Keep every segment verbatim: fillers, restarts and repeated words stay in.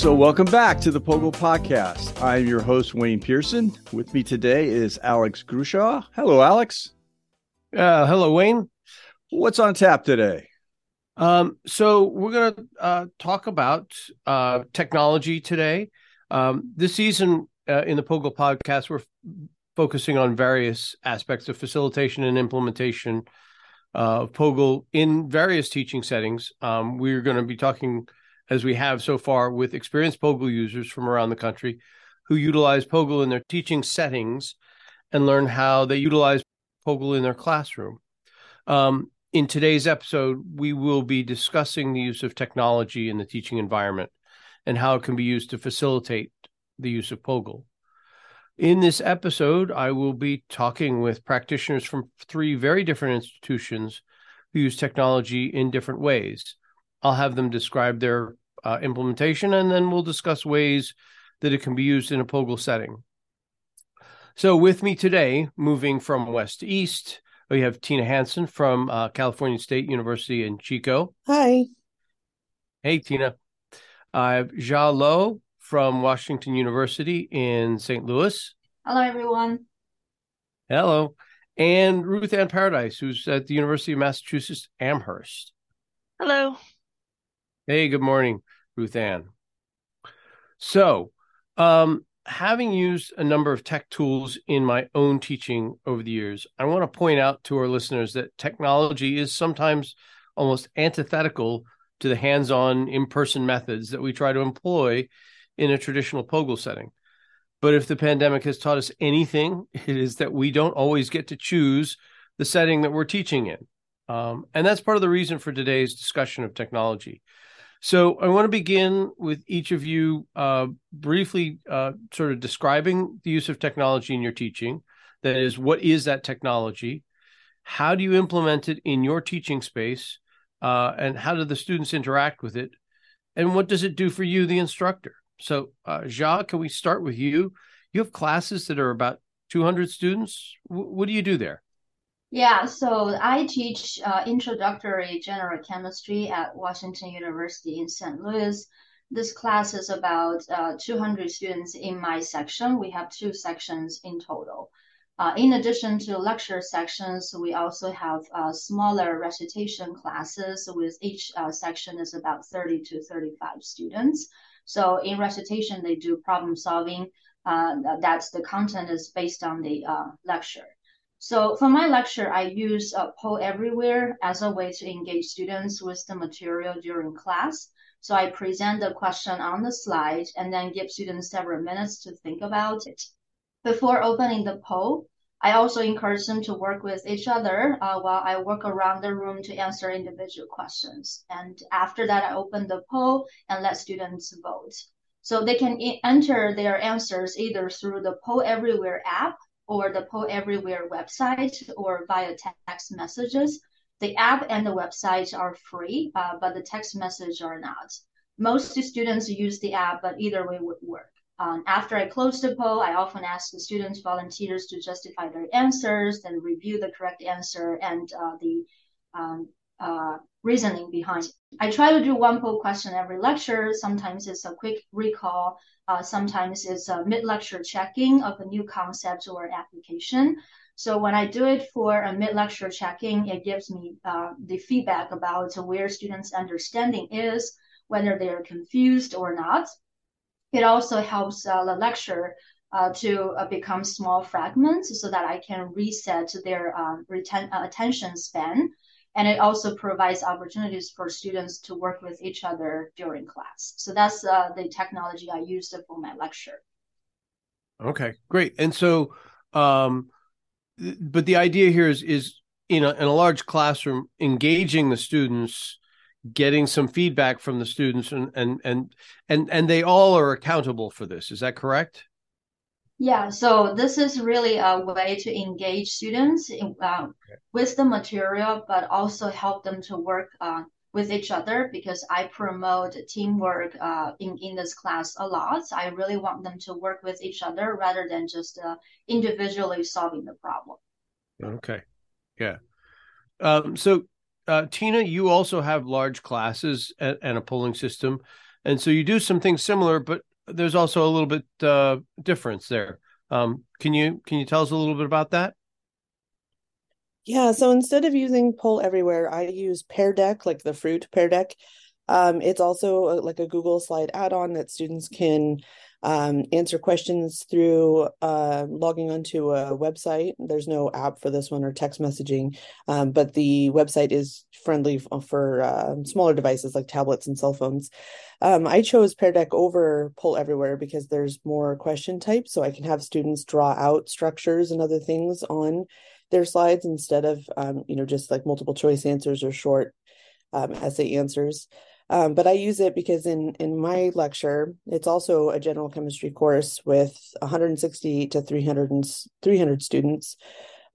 So welcome back to the POGIL podcast. I'm your host, Wayne Pearson. With me today is Alex Grushow. Hello, Alex. Uh, hello, Wayne. What's on tap today? Um, so we're going to uh, talk about uh, technology today. Um, this season uh, in the POGIL podcast, we're f- focusing on various aspects of facilitation and implementation uh, of POGIL in various teaching settings. Um, we're going to be talking, as we have so far, with experienced POGIL users from around the country who utilize POGIL in their teaching settings and learn how they utilize POGIL in their classroom. Um, in today's episode, we will be discussing the use of technology in the teaching environment and how it can be used to facilitate the use of POGIL. In this episode, I will be talking with practitioners from three very different institutions who use technology in different ways. I'll have them describe their Uh, implementation, and then we'll discuss ways that it can be used in a POGIL setting. So with me today, moving from west to east, we have Tina Hansen from uh, California State University in Chico. Hi. Hey, Tina. I have Jia Luo from Washington University in Saint Louis. Hello, everyone. Hello. And Ruth Ann Paradise, who's at the University of Massachusetts Amherst. Hello. Hey, good morning, Ruth Ann. So, um, having used a number of tech tools in my own teaching over the years, I want to point out to our listeners that technology is sometimes almost antithetical to the hands-on, in-person methods that we try to employ in a traditional POGIL setting. But if the pandemic has taught us anything, it is that we don't always get to choose the setting that we're teaching in. Um, and that's part of the reason for today's discussion of technology. So I want to begin with each of you uh, briefly uh, sort of describing the use of technology in your teaching. That is, what is that technology? How do you implement it in your teaching space? Uh, and how do the students interact with it? And what does it do for you, the instructor? So, uh, Jia, can we start with you? You have classes that are about two hundred students. W- what do you do there? Yeah, so I teach uh, introductory general chemistry at Washington University in Saint Louis. This class is about uh, two hundred students in my section. We have two sections in total. Uh, in addition to lecture sections, we also have uh, smaller recitation classes with each uh, section is about thirty to thirty-five students. So in recitation, they do problem solving. Uh, that's the content is based on the uh, lecture. So for my lecture, I use uh, Poll Everywhere as a way to engage students with the material during class. So I present the question on the slide and then give students several minutes to think about it. Before opening the poll, I also encourage them to work with each other uh, while I work around the room to answer individual questions. And after that, I open the poll and let students vote. So they can e- enter their answers either through the Poll Everywhere app or the Poll Everywhere website, or via text messages. The app and the website are free, uh, but the text message are not. Most students use the app, but either way would work. Um, after I close the poll, I often ask the students, volunteers to justify their answers, then review the correct answer and uh, the um, uh, reasoning behind it. I try to do one poll question every lecture. Sometimes it's a quick recall. Uh, sometimes it's a mid-lecture checking of a new concept or application. So when I do it for a mid-lecture checking, it gives me uh, the feedback about where students' understanding is, whether they are confused or not. It also helps uh, the lecture uh, to uh, become small fragments so that I can reset their uh, reten- uh, attention span. And it also provides opportunities for students to work with each other during class. So that's uh, the technology I used for my lecture. Okay, great. And so, um, th- but the idea here is, is in a, in a large classroom, engaging the students, getting some feedback from the students, and and and and, and they all are accountable for this. Is that correct? Yeah, so this is really a way to engage students in, uh, okay. with the material, but also help them to work uh, with each other, because I promote teamwork uh, in, in this class a lot. I really want them to work with each other rather than just uh, individually solving the problem. Okay, yeah. Um, so, uh, Tina, you also have large classes and, and a polling system. And so you do some things similar, but there's also a little bit uh, difference there. Um, can you can you tell us a little bit about that? Yeah, so instead of using Poll Everywhere, I use Pear Deck, like the fruit Pear Deck. Um, it's also a, like a Google slide add-on that students can um, answer questions through uh, logging onto a website. There's no app for this one or text messaging, um, but the website is friendly for uh, smaller devices like tablets and cell phones. Um, I chose Pear Deck over Poll Everywhere because there's more question types, so I can have students draw out structures and other things on their slides instead of, um, you know, just like multiple choice answers or short um, essay answers. Um, but I use it because in, in my lecture, it's also a general chemistry course with one hundred sixty to three hundred students.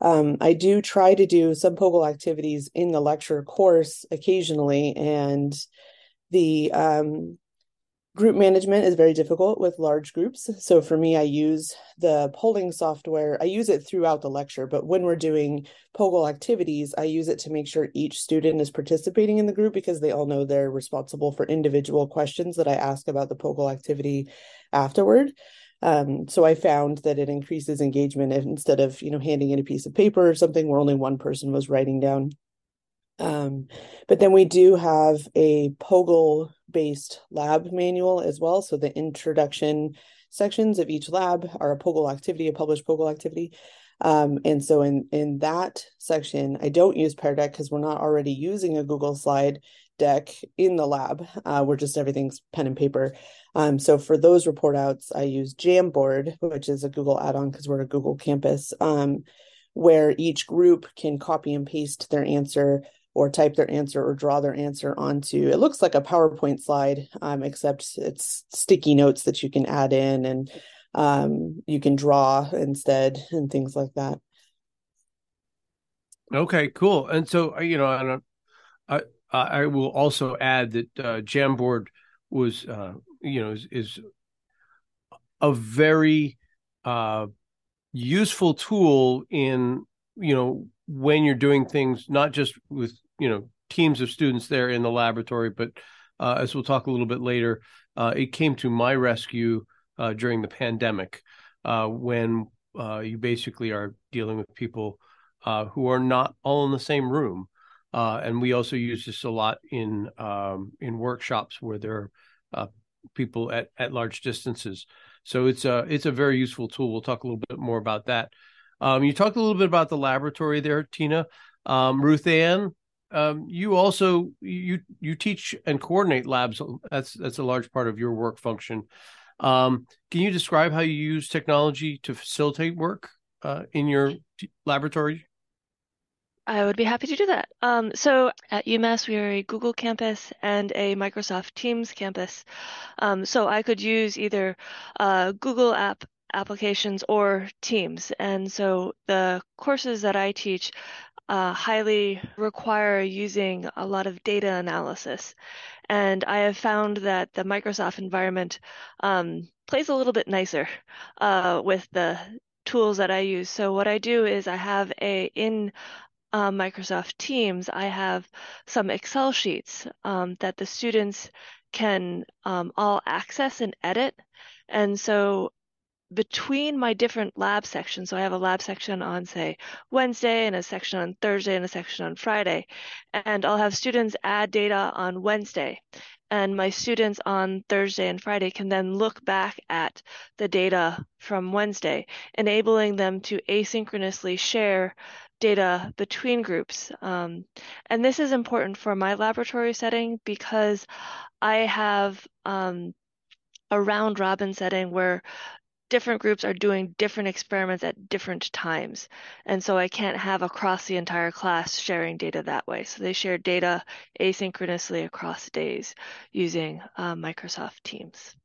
Um, I do try to do some POGIL activities in the lecture course occasionally, and the um, group management is very difficult with large groups. So for me, I use the polling software. I use it throughout the lecture, but when we're doing POGIL activities, I use it to make sure each student is participating in the group, because they all know they're responsible for individual questions that I ask about the POGIL activity afterward. Um, so I found that it increases engagement if, instead of, you know, handing in a piece of paper or something where only one person was writing down. Um, but then we do have a POGIL-based lab manual as well. So the introduction sections of each lab are a POGIL activity, a published POGIL activity. Um, and so in, in that section, I don't use Pear Deck because we're not already using a Google slide deck in the lab. Uh, we're just, everything's pen and paper. Um, so for those report outs, I use Jamboard, which is a Google add-on because we're a Google campus, um, where each group can copy and paste their answer or type their answer or draw their answer onto, it looks like a PowerPoint slide, um, except it's sticky notes that you can add in, and um, you can draw instead and things like that. Okay, cool. And so, you know, I don't, I, I will also add that uh, Jamboard was, uh, you know, is, is a very uh, useful tool in, you know, when you're doing things, not just with, you know, teams of students there in the laboratory, but uh, as we'll talk a little bit later, uh, it came to my rescue uh, during the pandemic uh, when uh, you basically are dealing with people uh, who are not all in the same room. Uh, and we also use this a lot in um, in workshops where there are uh, people at, at large distances. So it's a, it's a very useful tool. We'll talk a little bit more about that. Um, you talked a little bit about the laboratory there, Tina. Um, Ruth Ann, um, you also you you teach and coordinate labs. That's that's a large part of your work function. Um, can you describe how you use technology to facilitate work uh, in your t- laboratory? I would be happy to do that. Um, so at UMass, we are a Google campus and a Microsoft Teams campus. Um, so I could use either a Google app, applications, or Teams. And so the courses that I teach uh, highly require using a lot of data analysis. And I have found that the Microsoft environment um, plays a little bit nicer uh, with the tools that I use. So what I do is I have a, in uh, Microsoft Teams, I have some Excel sheets um, that the students can um, all access and edit. And so between my different lab sections, so I have a lab section on, say, Wednesday, and a section on Thursday, and a section on Friday, and I'll have students add data on Wednesday, and my students on Thursday and Friday can then look back at the data from Wednesday, enabling them to asynchronously share data between groups. Um, and this is important for my laboratory setting because I have um, a round-robin setting where different groups are doing different experiments at different times. And so I can't have across the entire class sharing data that way. So they share data asynchronously across days using uh, Microsoft Teams.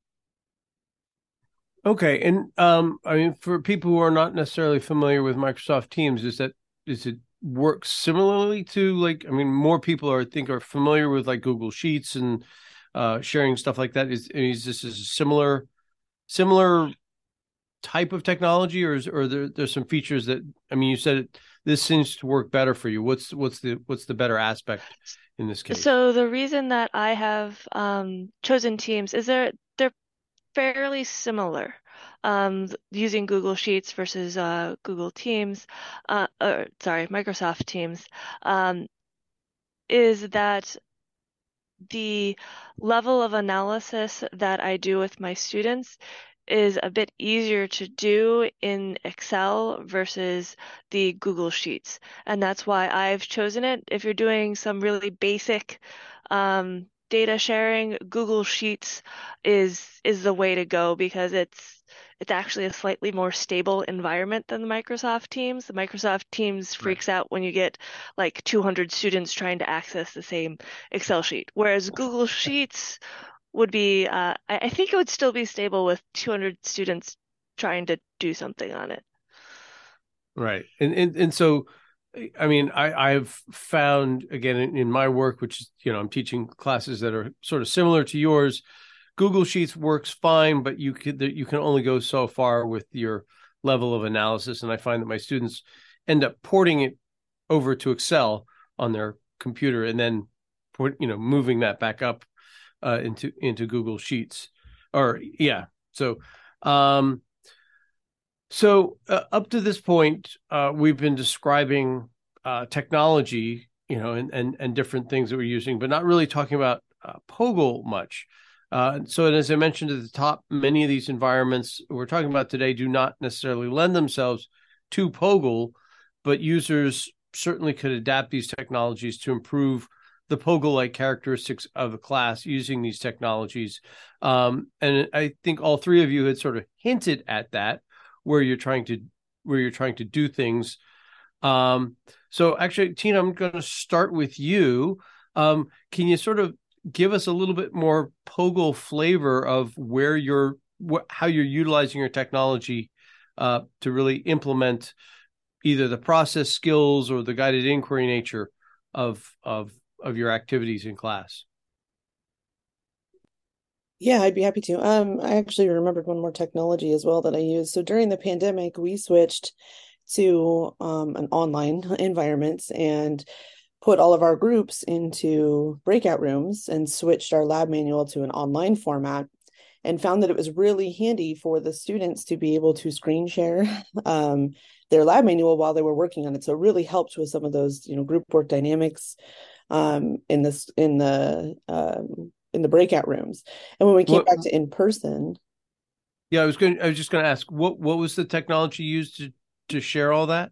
Okay. And um, I mean, for people who are not necessarily familiar with Microsoft Teams, is that, is it work similarly to, like, I mean, more people are, I think, are familiar with like Google Sheets and uh, sharing stuff like that. Is, is this a similar, similar type of technology, or is, or there, there's some features that, I mean, you said it, this seems to work better for you. What's what's the what's the better aspect in this case? So the reason that I have um, chosen Teams is they're they're fairly similar, um, using Google Sheets versus uh, Google Teams, uh, or sorry, Microsoft Teams, um, is that the level of analysis that I do with my students is a bit easier to do in Excel versus the Google Sheets. And that's why I've chosen it. If you're doing some really basic um, data sharing, Google Sheets is is the way to go, because it's it's actually a slightly more stable environment than the Microsoft Teams. The Microsoft Teams freaks right. out when you get like two hundred students trying to access the same Excel sheet, whereas Google Sheets would be, uh, I think it would still be stable with two hundred students trying to do something on it. Right. And and, and so, I mean, I, I've found, again, in, in my work, which is, you know, I'm teaching classes that are sort of similar to yours, Google Sheets works fine, but you could, you can only go so far with your level of analysis. And I find that my students end up porting it over to Excel on their computer and then, port, you know, moving that back up Uh, into into Google Sheets, or yeah. So, um, so uh, up to this point, uh, we've been describing uh, technology, you know, and and and different things that we're using, but not really talking about uh, POGIL much. Uh, so, and as I mentioned at the top, many of these environments we're talking about today do not necessarily lend themselves to POGIL, but users certainly could adapt these technologies to improve the POGIL-like characteristics of a class using these technologies. Um, and I think all three of you had sort of hinted at that, where you're trying to where you're trying to do things. Um, so actually, Tina, I'm going to start with you. Um, can you sort of give us a little bit more POGIL flavor of where you're, wh- how you're utilizing your technology uh, to really implement either the process skills or the guided inquiry nature of of of your activities in class? Yeah, I'd be happy to. Um, I actually remembered one more technology as well that I used. So during the pandemic, we switched to um, an online environments and put all of our groups into breakout rooms and switched our lab manual to an online format, and found that it was really handy for the students to be able to screen share um, their lab manual while they were working on it. So it really helped with some of those, you know, group work dynamics Um, in this in the um, in the breakout rooms. And when we came what, back to in person, yeah, I was going. I was just going to ask what what was the technology used to, to share all that?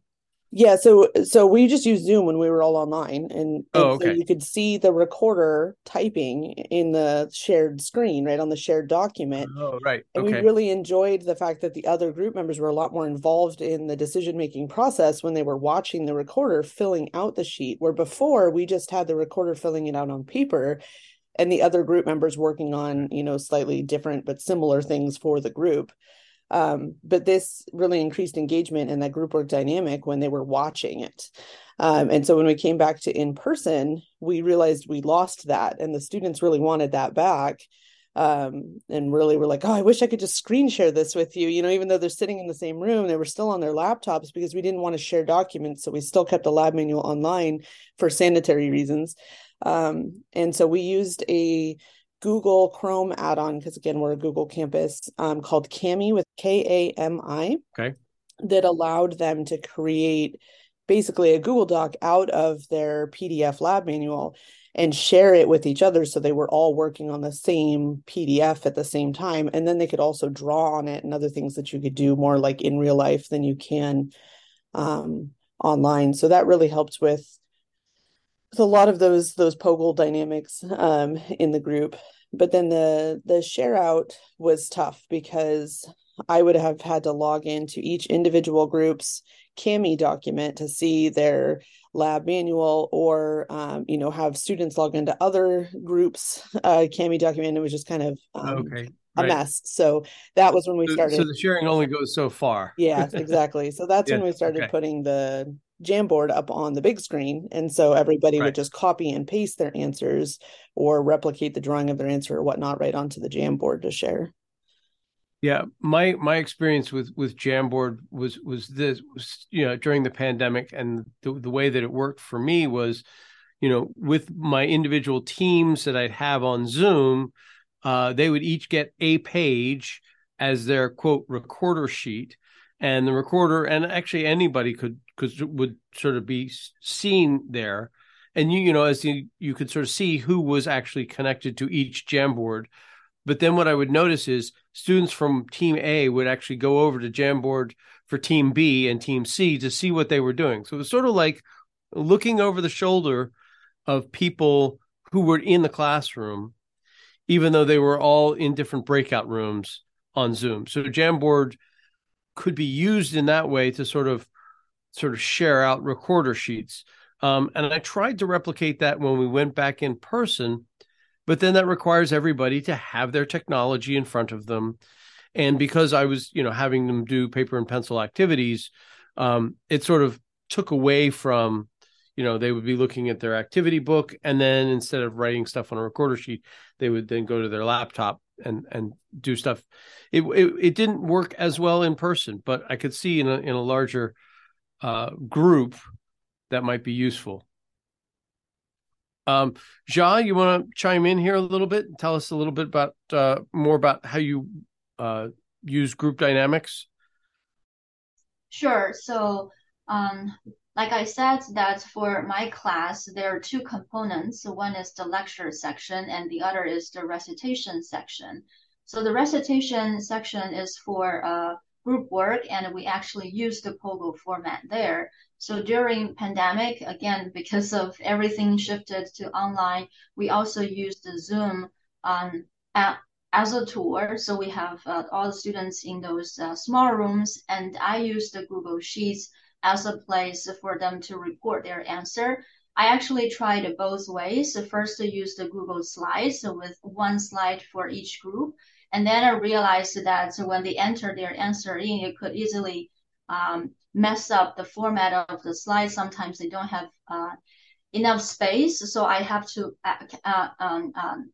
Yeah, so so we just used Zoom when we were all online, and, and oh, okay. so you could see the recorder typing in the shared screen, right on the shared document. Oh, right. And okay. we really enjoyed the fact that the other group members were a lot more involved in the decision making process when they were watching the recorder filling out the sheet, where before we just had the recorder filling it out on paper, and the other group members working on, you know, slightly different but similar things for the group. Um, but this really increased engagement in that group work dynamic when they were watching it. Um, and so when we came back to in person, we realized we lost that, and the students really wanted that back. Um, and really were like, oh, I wish I could just screen share this with you. You know, even though they're sitting in the same room, they were still on their laptops because we didn't want to share documents. So we still kept the lab manual online for sanitary reasons. Um, and so we used a Google Chrome add-on, because again, we're a Google campus, um, called Kami with K A M I, okay, that allowed them to create basically a Google Doc out of their P D F lab manual and share it with each other. So they were all working on the same P D F at the same time. And then they could also draw on it and other things that you could do more like in real life than you can um, online. So that really helped with With a lot of those those POGIL dynamics um, in the group. But then the the share out was tough, because I would have had to log into each individual group's Cami document to see their lab manual, or um, you know, have students log into other groups' uh, Cami document. It was just kind of um, okay. a right. mess. So that was when we so, started. So the sharing only goes so far. Yeah, exactly. So that's yeah. when we started okay. putting the Jamboard up on the big screen, and so everybody right. would just copy and paste their answers or replicate the drawing of their answer or whatnot right onto the Jamboard to share. Yeah, my my experience with with Jamboard was was this was, you know, during the pandemic, and the, the way that it worked for me was, you know, with my individual teams that I'd have on Zoom, uh, they would each get a page as their quote recorder sheet, and the recorder, and actually anybody could could would sort of be seen there, and you you know as you, you could sort of see who was actually connected to each Jamboard. But then what I would notice is students from Team A would actually go over to Jamboard for Team B and Team C to see what they were doing. So it was sort of like looking over the shoulder of people who were in the classroom, even though they were all in different breakout rooms on Zoom. So Jamboard could be used in that way to sort of sort of share out recorder sheets. Um, and I tried to replicate that when we went back in person. But then that requires everybody to have their technology in front of them. And because I was, you know, having them do paper and pencil activities, um, it sort of took away from, you know, they would be looking at their activity book. And then instead of writing stuff on a recorder sheet, they would then go to their laptop and and do stuff. It it, it didn't work as well in person, but I could see in a, in a larger uh, group that might be useful. Um, Jia, you want to chime in here a little bit and tell us a little bit about uh, more about how you uh, use group dynamics? Sure. So um, like I said, that for my class, there are two components. One is the lecture section and the other is the recitation section. So the recitation section is for uh, group work, and we actually use the POGIL format there. So during pandemic, again, because of everything shifted to online, we also used the Zoom um, as a tour. So we have uh, all the students in those uh, small rooms, and I used the Google Sheets as a place for them to report their answer. I actually tried both ways. So first I used the Google Slides, so with one slide for each group. And then I realized that when they enter their answer in, it could easily um, mess up the format of the slides. Sometimes they don't have uh, enough space. So I have to uh, um, um,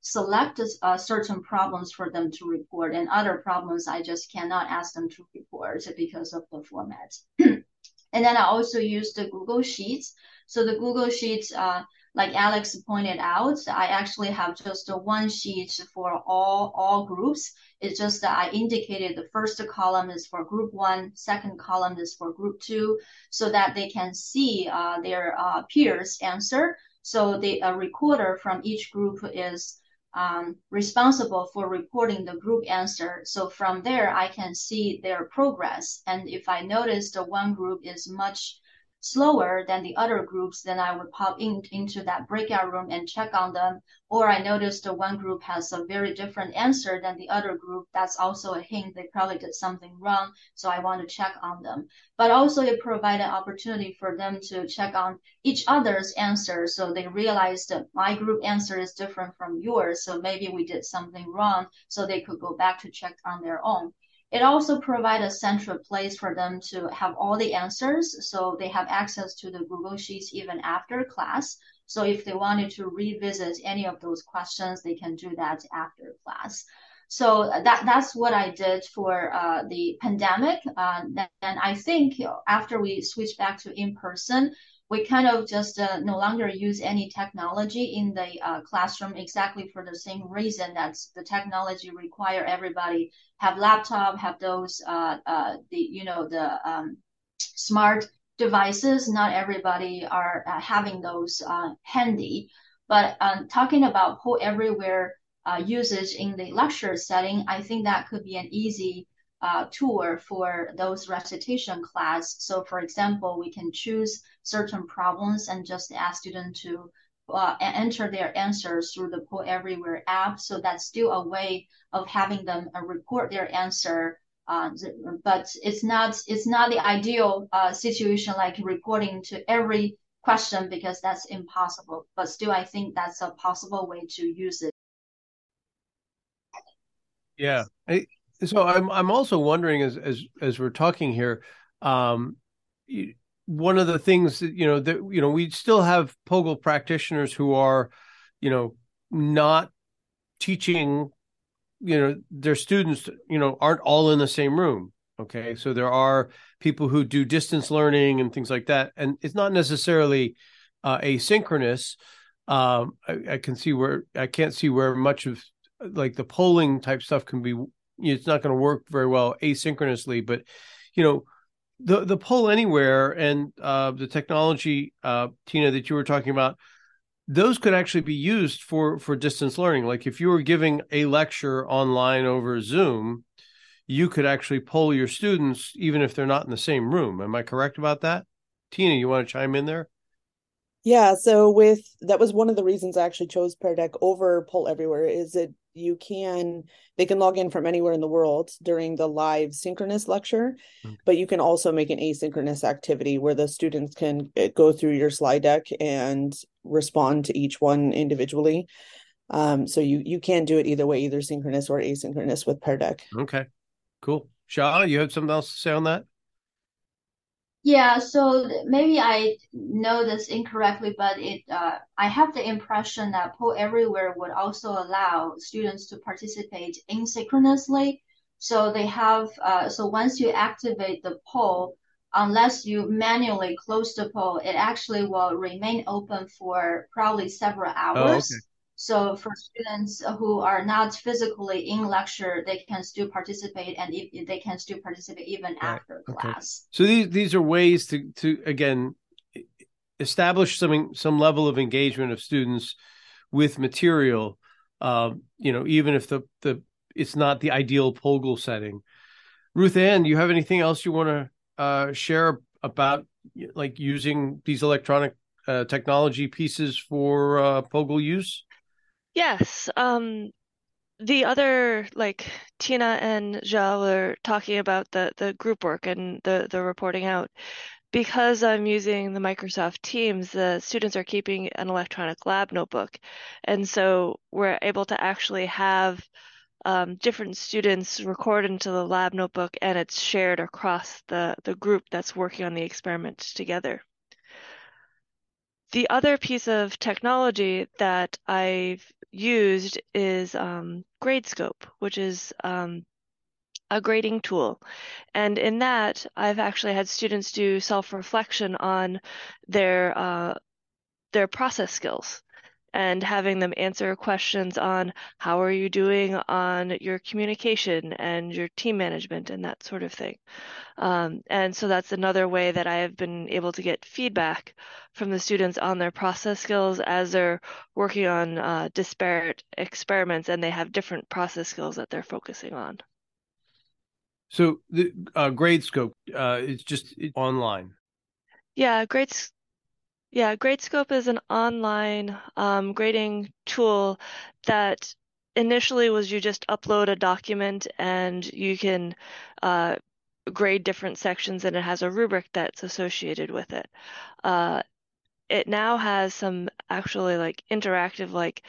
select uh, certain problems for them to report, and other problems I just cannot ask them to report because of the format. And then I also used the Google Sheets. So the Google Sheets, uh, like Alex pointed out, I actually have just one sheet for all, all groups. It's just that I indicated the first column is for group one, second column is for group two, so that they can see uh, their uh, peers' answer. So the a recorder from each group is um, responsible for reporting the group answer. So from there, I can see their progress. And if I notice the one group is much slower than the other groups, then I would pop in into that breakout room and check on them. Or I noticed that one group has a very different answer than the other group. That's also a hint they probably did something wrong, so I want to check on them. But also it provided opportunity for them to check on each other's answer, so they realized that my group answer is different from yours, so maybe we did something wrong, so they could go back to check on their own. It also provides a central place for them to have all the answers, so they have access to the Google Sheets even after class. So if they wanted to revisit any of those questions, they can do that after class. So that, that's what I did for uh, the pandemic. Uh, and I think after we switched back to in-person, we kind of just uh, no longer use any technology in the uh, classroom exactly for the same reason that the technology require everybody have laptop, have those, uh, uh, the you know, the um, smart devices. Not everybody are uh, having those uh, handy. But um, talking about Poll Everywhere uh, usage in the lecture setting, I think that could be an easy Uh, tour for those recitation class. So for example, we can choose certain problems and just ask students to uh, enter their answers through the Poll Everywhere app. So that's still a way of having them uh, report their answer. Uh, but it's not it's not the ideal uh, situation like reporting to every question, because that's impossible. But still, I think that's a possible way to use it. Yeah. I- So I'm I'm also wondering, as as as we're talking here, um, one of the things that you know that you know we still have POGIL practitioners who are, you know, not teaching you know, their students, you know, aren't all in the same room. Okay. So there are people who do distance learning and things like that. And it's not necessarily uh, asynchronous. Um, I, I can see where, I can't see where much of like the polling type stuff can be, you know, it's not going to work very well asynchronously, but, you know, the, the Poll Anywhere and uh, the technology, uh, Tina, that you were talking about, those could actually be used for, for distance learning. Like if you were giving a lecture online over Zoom, you could actually poll your students, even if they're not in the same room. Am I correct about that? Tina, you want to chime in there? Yeah. So with, that was one of the reasons I actually chose Pear Deck over Poll Everywhere, is that you can, they can log in from anywhere in the world during the live synchronous lecture, mm-hmm. but you can also make an asynchronous activity where the students can go through your slide deck and respond to each one individually. Um, so you, you can do it either way, either synchronous or asynchronous with Pear Deck. Okay. Cool. Shah, you have something else to say on that? Yeah, so maybe I know this incorrectly, but it uh, I have the impression that Poll Everywhere would also allow students to participate asynchronously. So they have uh, so once you activate the poll, unless you manually close the poll, it actually will remain open for probably several hours. Oh, okay. So for students who are not physically in lecture, they can still participate, and if they can still participate even right. after class. Okay. So these these are ways to to again establish some some level of engagement of students with material. Um, you know, even if the the it's not the ideal POGIL setting. Ruth Ann, do you have anything else you want to uh, share about like using these electronic uh, technology pieces for uh, POGIL use? Yes. Um, the other, like Tina and Jia were talking about the, the group work and the, the reporting out. Because I'm using the Microsoft Teams, the students are keeping an electronic lab notebook. And so we're able to actually have um, different students record into the lab notebook, and it's shared across the, the group that's working on the experiment together. The other piece of technology that I've used is um, Gradescope, which is um, a grading tool. And in that, I've actually had students do self-reflection on their uh, their process skills, and having them answer questions on how are you doing on your communication and your team management and that sort of thing. Um, and so that's another way that I have been able to get feedback from the students on their process skills as they're working on uh, disparate experiments, and they have different process skills that they're focusing on. So the uh, Gradescope, uh, it's just it's online. Yeah, Gradescope. Yeah, Gradescope is an online um, grading tool that initially was you just upload a document and you can uh, grade different sections, and it has a rubric that's associated with it. Uh, it now has some actually like interactive like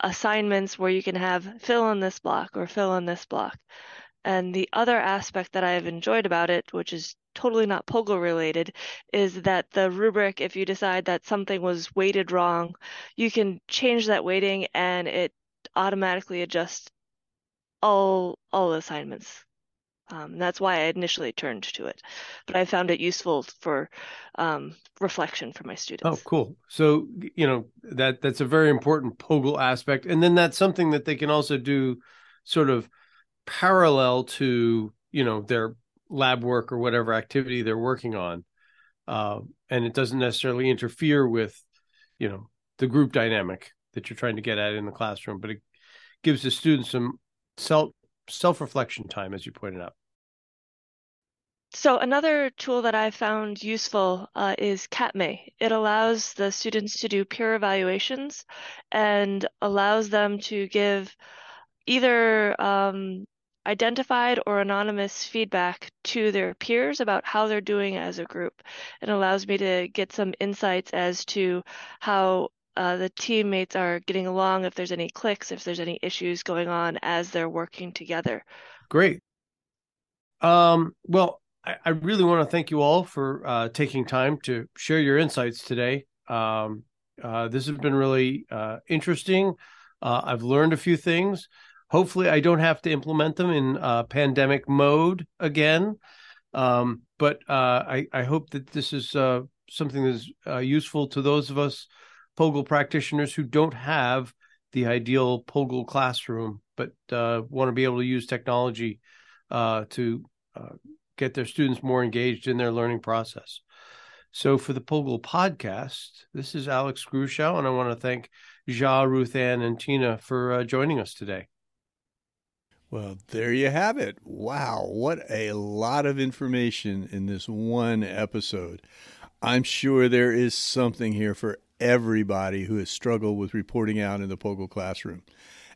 assignments where you can have fill in this block or fill in this block. And the other aspect that I have enjoyed about it, which is totally not POGIL related, is that the rubric, if you decide that something was weighted wrong, you can change that weighting and it automatically adjusts all all assignments. Um, that's why I initially turned to it, but I found it useful for um, reflection for my students. Oh, cool. So, you know, that that's a very important POGIL aspect. And then that's something that they can also do sort of parallel to, you know, their lab work or whatever activity they're working on, uh, and it doesn't necessarily interfere with, you know, the group dynamic that you're trying to get at in the classroom, but it gives the students some self self-reflection time, as you pointed out. So another tool that I found useful uh, is CATME. It allows the students to do peer evaluations and allows them to give either um, identified or anonymous feedback to their peers about how they're doing as a group. It allows me to get some insights as to how uh, the teammates are getting along, if there's any cliques, if there's any issues going on as they're working together. Great. Um, well, I, I really want to thank you all for uh, taking time to share your insights today. Um, uh, this has been really uh, interesting. Uh, I've learned a few things. Hopefully, I don't have to implement them in uh, pandemic mode again. Um, but uh, I, I hope that this is uh, something that's uh, useful to those of us Pogil practitioners who don't have the ideal Pogil classroom, but uh, want to be able to use technology uh, to uh, get their students more engaged in their learning process. So for the Pogil podcast, this is Alex Grushow, and I want to thank Jia, Ruth Ann, and Tina for uh, joining us today. Well, there you have it. Wow, what a lot of information in this one episode. I'm sure there is something here for everybody who has struggled with reporting out in the Pogil classroom.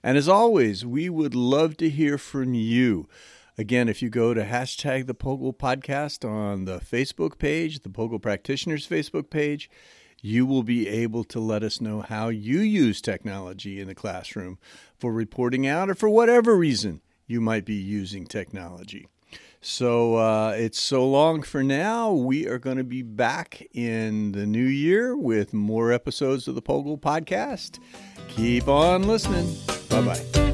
And as always, we would love to hear from you. Again, if you go to hashtag the Pogil podcast on the Facebook page, the Pogil Practitioners Facebook page, you will be able to let us know how you use technology in the classroom for reporting out or for whatever reason you might be using technology. So uh, it's so long for now. We are going to be back in the new year with more episodes of the Pogil podcast. Keep on listening. Bye-bye.